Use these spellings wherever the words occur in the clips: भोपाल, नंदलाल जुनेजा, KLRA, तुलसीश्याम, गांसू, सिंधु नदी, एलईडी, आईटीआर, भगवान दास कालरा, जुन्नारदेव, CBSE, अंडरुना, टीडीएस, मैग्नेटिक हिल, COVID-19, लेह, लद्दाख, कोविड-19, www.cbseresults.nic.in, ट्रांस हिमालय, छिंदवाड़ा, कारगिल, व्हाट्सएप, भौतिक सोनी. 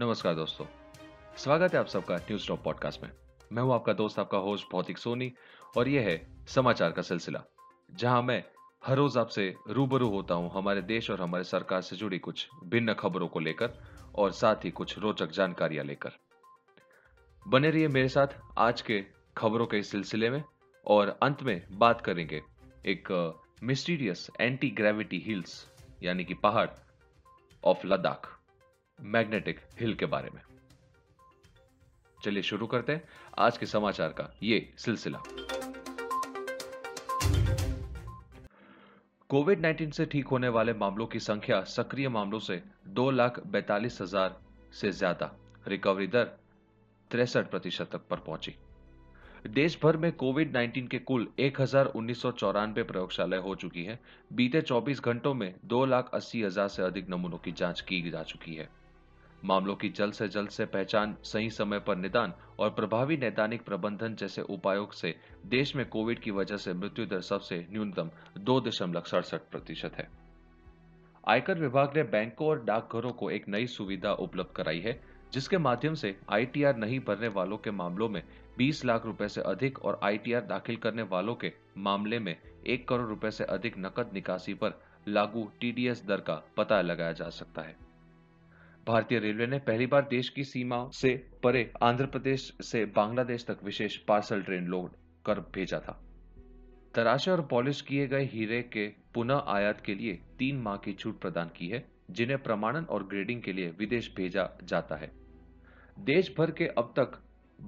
नमस्कार दोस्तों, स्वागत है आप सबका न्यूज टॉप पॉडकास्ट में। मैं हूं आपका दोस्त, आपका होस्ट भौतिक सोनी, और यह है समाचार का सिलसिला, जहां मैं हर रोज आपसे रूबरू होता हूं हमारे देश और हमारे सरकार से जुड़ी कुछ भिन्न खबरों को लेकर और साथ ही कुछ रोचक जानकारियां लेकर। बने रहिए मेरे साथ आज के खबरों के इस सिलसिले में, और अंत में बात करेंगे एक मिस्टीरियस एंटी ग्रेविटी हिल्स यानी कि पहाड़ ऑफ लद्दाख, मैग्नेटिक हिल के बारे में। चलिए शुरू करते हैं आज के समाचार का ये सिलसिला। कोविड-19 से ठीक होने वाले मामलों की संख्या सक्रिय मामलों से 2,42,000 से ज्यादा, रिकवरी दर 63% तक पर पहुंची। देश भर में कोविड-19 के कुल 1,1994 प्रयोगशालाएं हो चुकी हैं। बीते 24 घंटों में 2,80,000 से अधिक नमूनों की जांच की जा चुकी है। मामलों की जल्द से पहचान, सही समय पर निदान और प्रभावी नैदानिक प्रबंधन जैसे उपायों से देश में कोविड की वजह से मृत्यु दर सबसे न्यूनतम 2.67% है। आयकर विभाग ने बैंकों और डाकघरों को एक नई सुविधा उपलब्ध कराई है, जिसके माध्यम से आईटीआर नहीं भरने वालों के मामलों में 20 लाख रुपए से अधिक और आईटीआर दाखिल करने वालों के मामले में 1 करोड़ रुपए से अधिक नकद निकासी पर लागू टीडीएस दर का पता लगाया जा सकता है। भारतीय रेलवे ने पहली बार देश की सीमा से परे आंध्र प्रदेश से बांग्लादेश तक विशेष पार्सल ट्रेन लोड कर भेजा था। तराशे और पॉलिश किए गए हीरे के पुनः आयात के लिए 3 माह की छूट प्रदान की है, जिन्हें प्रमाणन और ग्रेडिंग के लिए विदेश भेजा जाता है। देश भर के अब तक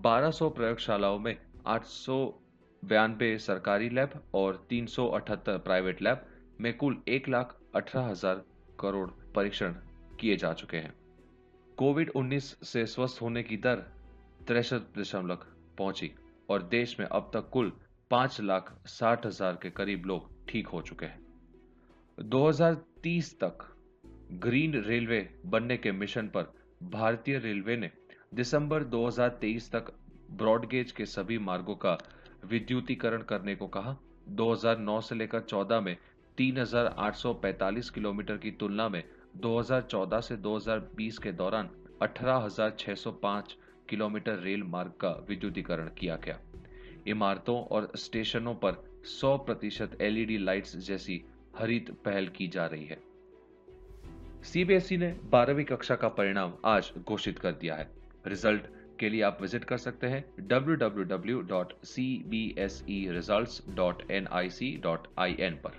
1200 प्रयोगशालाओं में 892 सरकारी लैब और 378 प्राइवेट लैब में कुल 1,18,000 करोड़ परीक्षण किए जा चुके हैं। कोविड-19 से स्वस्थ होने की दर 63% पहुंची और देश में अब तक कुल 5,60,000 के करीब लोग ठीक हो चुके हैं। 2030 तक ग्रीन रेलवे बनने के मिशन पर भारतीय रेलवे ने दिसंबर 2023 तक ब्रॉडगेज के सभी मार्गों का विद्युतीकरण करने को कहा। 2009 से लेकर 2014 में 3,845 किलोमीटर की तुलना में 2014 से 2020 के दौरान 18,605 किलोमीटर रेल मार्ग का विद्युतीकरण किया गया। इमारतों और स्टेशनों पर 100% एलईडी लाइट्स जैसी हरित पहल की जा रही है। सीबीएसई ने 12वीं कक्षा का परिणाम आज घोषित कर दिया है। रिजल्ट के लिए आप विजिट कर सकते हैं www.cbseresults.nic.in पर।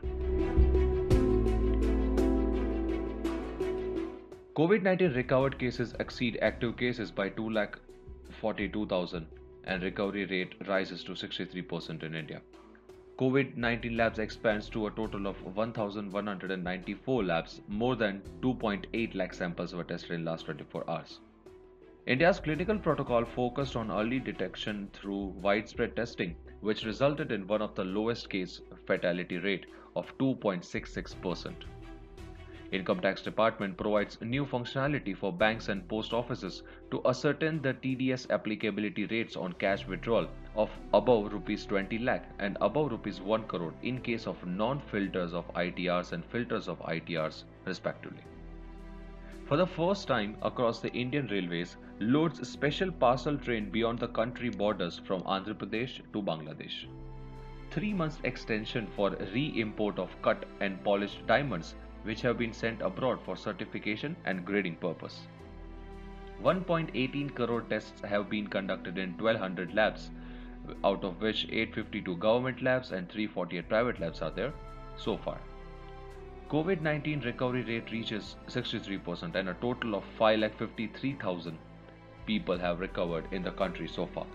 कोविड-19 recovered cases exceed active cases by 2,42,000 and recovery rate rises to 63% in India. COVID-19 labs expands to a total of 1,194 labs. More than 2.8 lakh samples were tested in last 24 hours. India's clinical protocol focused on early detection through widespread testing, which resulted in one of the lowest case fatality rate of 2.66%. Income Tax Department provides new functionality for banks and post offices to ascertain the TDS applicability rates on cash withdrawal of above Rs 20 lakh and above Rs 1 crore in case of non-filters of ITRs and filters of ITRs respectively. For the first time across the Indian Railways, loads special parcel train beyond the country borders from Andhra Pradesh to Bangladesh. 3 months extension for re-import of cut and polished diamonds which have been sent abroad for certification and grading purpose. 1.18 crore tests have been conducted in 1,200 labs, out of which 852 government labs and 348 private labs are there so far. COVID-19 recovery rate reaches 63% and a total of 5,53,000 people have recovered in the country so far.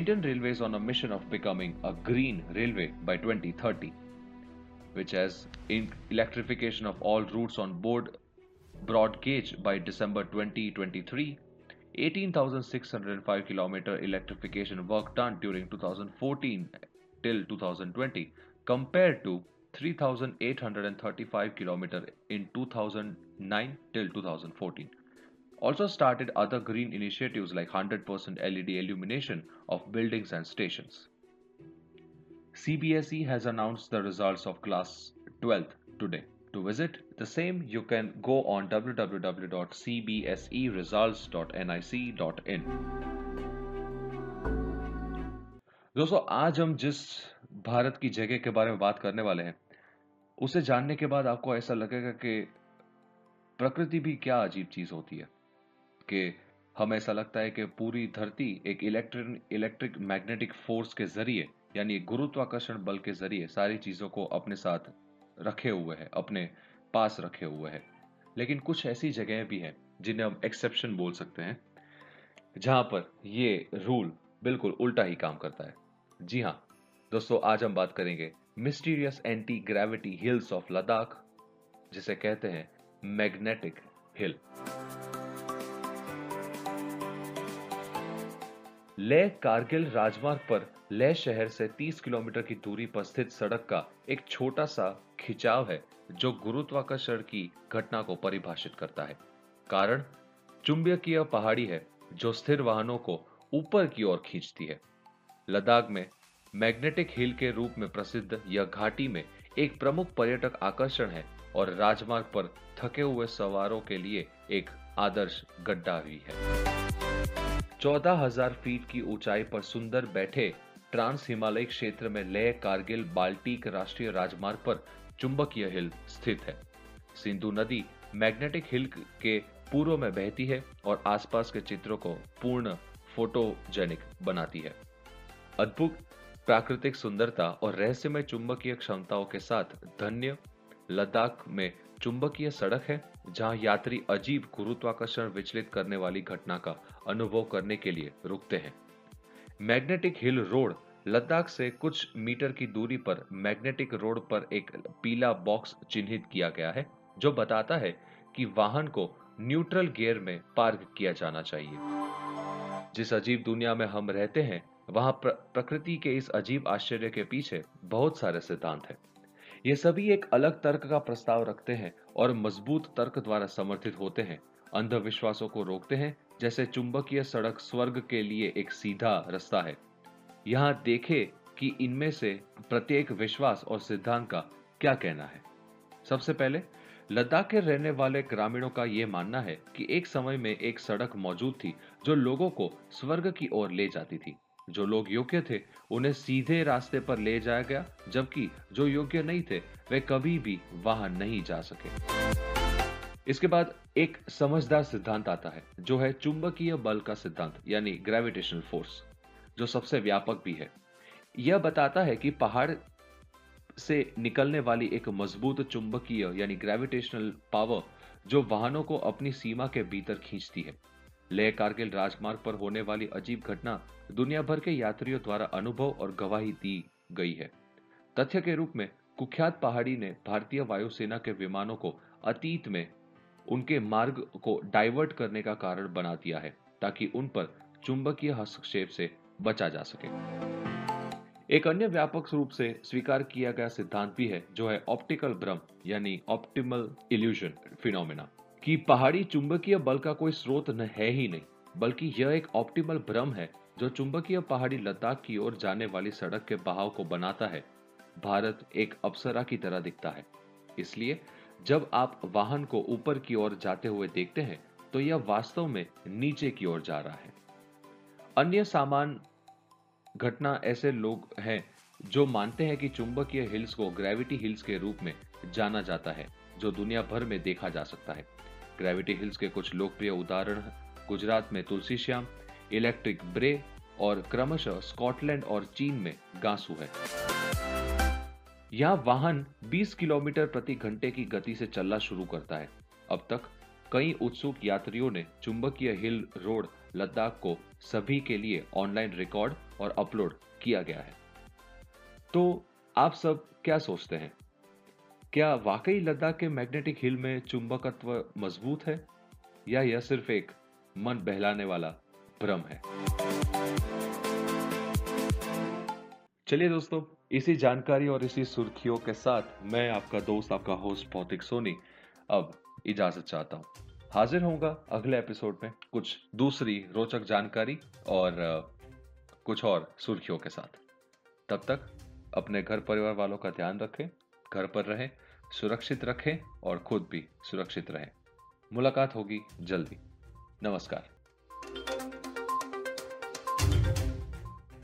Indian Railways on a mission of becoming a green railway by 2030. Which has electrification of all routes on board broad gauge by December 2023, 18,605 km electrification work done during 2014 till 2020 compared to 3,835 km in 2009 till 2014. Also started other green initiatives like 100% LED illumination of buildings and stations. CBSE has announced the results of class 12th today to visit the same, you can go on www.cbseresults.nic.in. दोस्तों, आज हम जिस भारत की जगह के बारे में बात करने वाले हैं उसे जानने के बाद आपको ऐसा लगेगा कि प्रकृति भी क्या अजीब चीज होती है कि हमें ऐसा लगता है कि पूरी धरती एक इलेक्ट्रिक मैग्नेटिक फोर्स के जरिए यानी गुरुत्वाकर्षण बल के जरिए सारी चीजों को अपने साथ रखे हुए है, अपने पास रखे हुए है। लेकिन कुछ ऐसी जगह भी हैं जिन्हें हम एक्सेप्शन बोल सकते हैं, जहां पर ये रूल बिल्कुल उल्टा ही काम करता है। जी हाँ दोस्तों, आज हम बात करेंगे mysterious anti gravity hills of लद्दाख, जिसे कहते हैं मैग्नेटिक हिल। लेह कारगिल राजमार्ग पर लेह शहर से 30 किलोमीटर की दूरी पर स्थित सड़क का एक छोटा सा खिंचाव है जो गुरुत्वाकर्षण की घटना को परिभाषित करता है। कारण चुंबकीय पहाड़ी है जो स्थिर वाहनों को ऊपर की ओर खींचती है। लद्दाख में मैग्नेटिक हिल के रूप में प्रसिद्ध यह घाटी में एक प्रमुख पर्यटक आकर्षण है और राजमार्ग पर थके हुए सवारों के लिए एक आदर्श गड्ढा भी है। 14,000 फीट की ऊंचाई पर सुंदर बैठे ट्रांस हिमालय क्षेत्र में लेह कारगिल बाल्टिक राष्ट्रीय राजमार्ग पर चुंबकीय हिल स्थित है। सिंधु नदी मैग्नेटिक हिल के पूर्व में बहती है और आसपास के चित्रों को पूर्ण फोटोजेनिक बनाती है। अद्भुत प्राकृतिक सुंदरता और रहस्यमय चुंबकीय क्षमताओं के साथ धन्य लद्दाख में चुंबकीय सड़क है जहां यात्री अजीब गुरुत्वाकर्षण विचलित करने वाली घटना का अनुभव करने के लिए रुकते हैं। मैग्नेटिक हिल रोड लद्दाख से कुछ मीटर की दूरी पर मैग्नेटिक रोड पर एक पीला बॉक्स चिन्हित किया गया है जो बताता है कि वाहन को न्यूट्रल गियर में पार्क किया जाना चाहिए। जिस अजीब दुनिया में हम रहते हैं वहां प्रकृति के इस अजीब आश्चर्य के पीछे बहुत सारे सिद्धांत हैं। ये सभी एक अलग तर्क का प्रस्ताव रखते हैं और मजबूत तर्क द्वारा समर्थित होते हैं, अंधविश्वासों को रोकते हैं, जैसे चुंबकीय सड़क स्वर्ग के लिए एक सीधा रास्ता है। यहाँ देखें कि इनमें से प्रत्येक विश्वास और सिद्धांत का क्या कहना है। सबसे पहले लद्दाख के रहने वाले ग्रामीणों का ये मानना है कि एक समय में एक सड़क मौजूद थी जो लोगों को स्वर्ग की ओर ले जाती थी। जो लोग योग्य थे उन्हें सीधे रास्ते पर ले जाया गया, जबकि जो योग्य नहीं थे वे कभी भी वहां नहीं जा सके। इसके बाद एक समझदार सिद्धांत आता है जो है चुंबकीय बल का सिद्धांत यानी ग्रेविटेशनल फोर्स, जो सबसे व्यापक भी है। यह बताता है कि पहाड़ से निकलने वाली एक मजबूत चुंबकीय यानी ग्रेविटेशनल पावर जो वाहनों को अपनी सीमा के भीतर खींचती है। लेह कारगिल राजमार्ग पर होने वाली अजीब घटना दुनिया भर के यात्रियों द्वारा अनुभव और गवाही दी गई है। तथ्य के रूप में कुख्यात पहाड़ी ने भारतीय वायुसेना के विमानों को अतीत में उनके मार्ग को डाइवर्ट करने का कारण बना दिया है ताकि उन पर चुंबकीय हस्तक्षेप से बचा जा सके। एक अन्य व्यापक रूप से स्वीकार किया गया सिद्धांत भी है जो है ऑप्टिकल भ्रम यानी ऑप्टिकल इल्यूजन फिनोमेना, कि पहाड़ी चुंबकीय बल का कोई स्रोत है ही नहीं, बल्कि यह एक ऑप्टिमल भ्रम है जो चुंबकीय पहाड़ी लद्दाख की ओर जाने वाली सड़क के बहाव को बनाता है। भारत एक अप्सरा की तरह दिखता है, इसलिए जब आप वाहन को ऊपर की ओर जाते हुए देखते हैं तो यह वास्तव में नीचे की ओर जा रहा है। अन्य सामान्य घटना ऐसे लोग हैं जो मानते हैं कि चुंबकीय हिल्स को ग्रेविटी हिल्स के रूप में जाना जाता है जो दुनिया भर में देखा जा सकता है। ग्रेविटी हिल्स के कुछ लोकप्रिय उदाहरण गुजरात में तुलसीश्याम, इलेक्ट्रिक ब्रे और क्रमशः स्कॉटलैंड और चीन में गांसू है। यहाँ वाहन 20 किलोमीटर प्रति घंटे की गति से चलना शुरू करता है। अब तक कई उत्सुक यात्रियों ने चुंबकीय हिल रोड लद्दाख को सभी के लिए ऑनलाइन रिकॉर्ड और अपलोड किया गया है। तो आप सब क्या सोचते हैं? क्या वाकई लद्दाख के मैग्नेटिक हिल में चुंबकत्व मजबूत है या यह सिर्फ एक मन बहलाने वाला भ्रम है? चलिए दोस्तों, इसी जानकारी और इसी सुर्खियों के साथ मैं आपका दोस्त, आपका होस्ट भौतिक सोनी अब इजाजत चाहता हूं। हाजिर होऊंगा अगले एपिसोड में कुछ दूसरी रोचक जानकारी और कुछ और सुर्खियों के साथ। तब तक अपने घर परिवार वालों का ध्यान रखें, घर पर रहें, सुरक्षित रखें और खुद भी सुरक्षित रहें। मुलाकात होगी जल्दी। नमस्कार।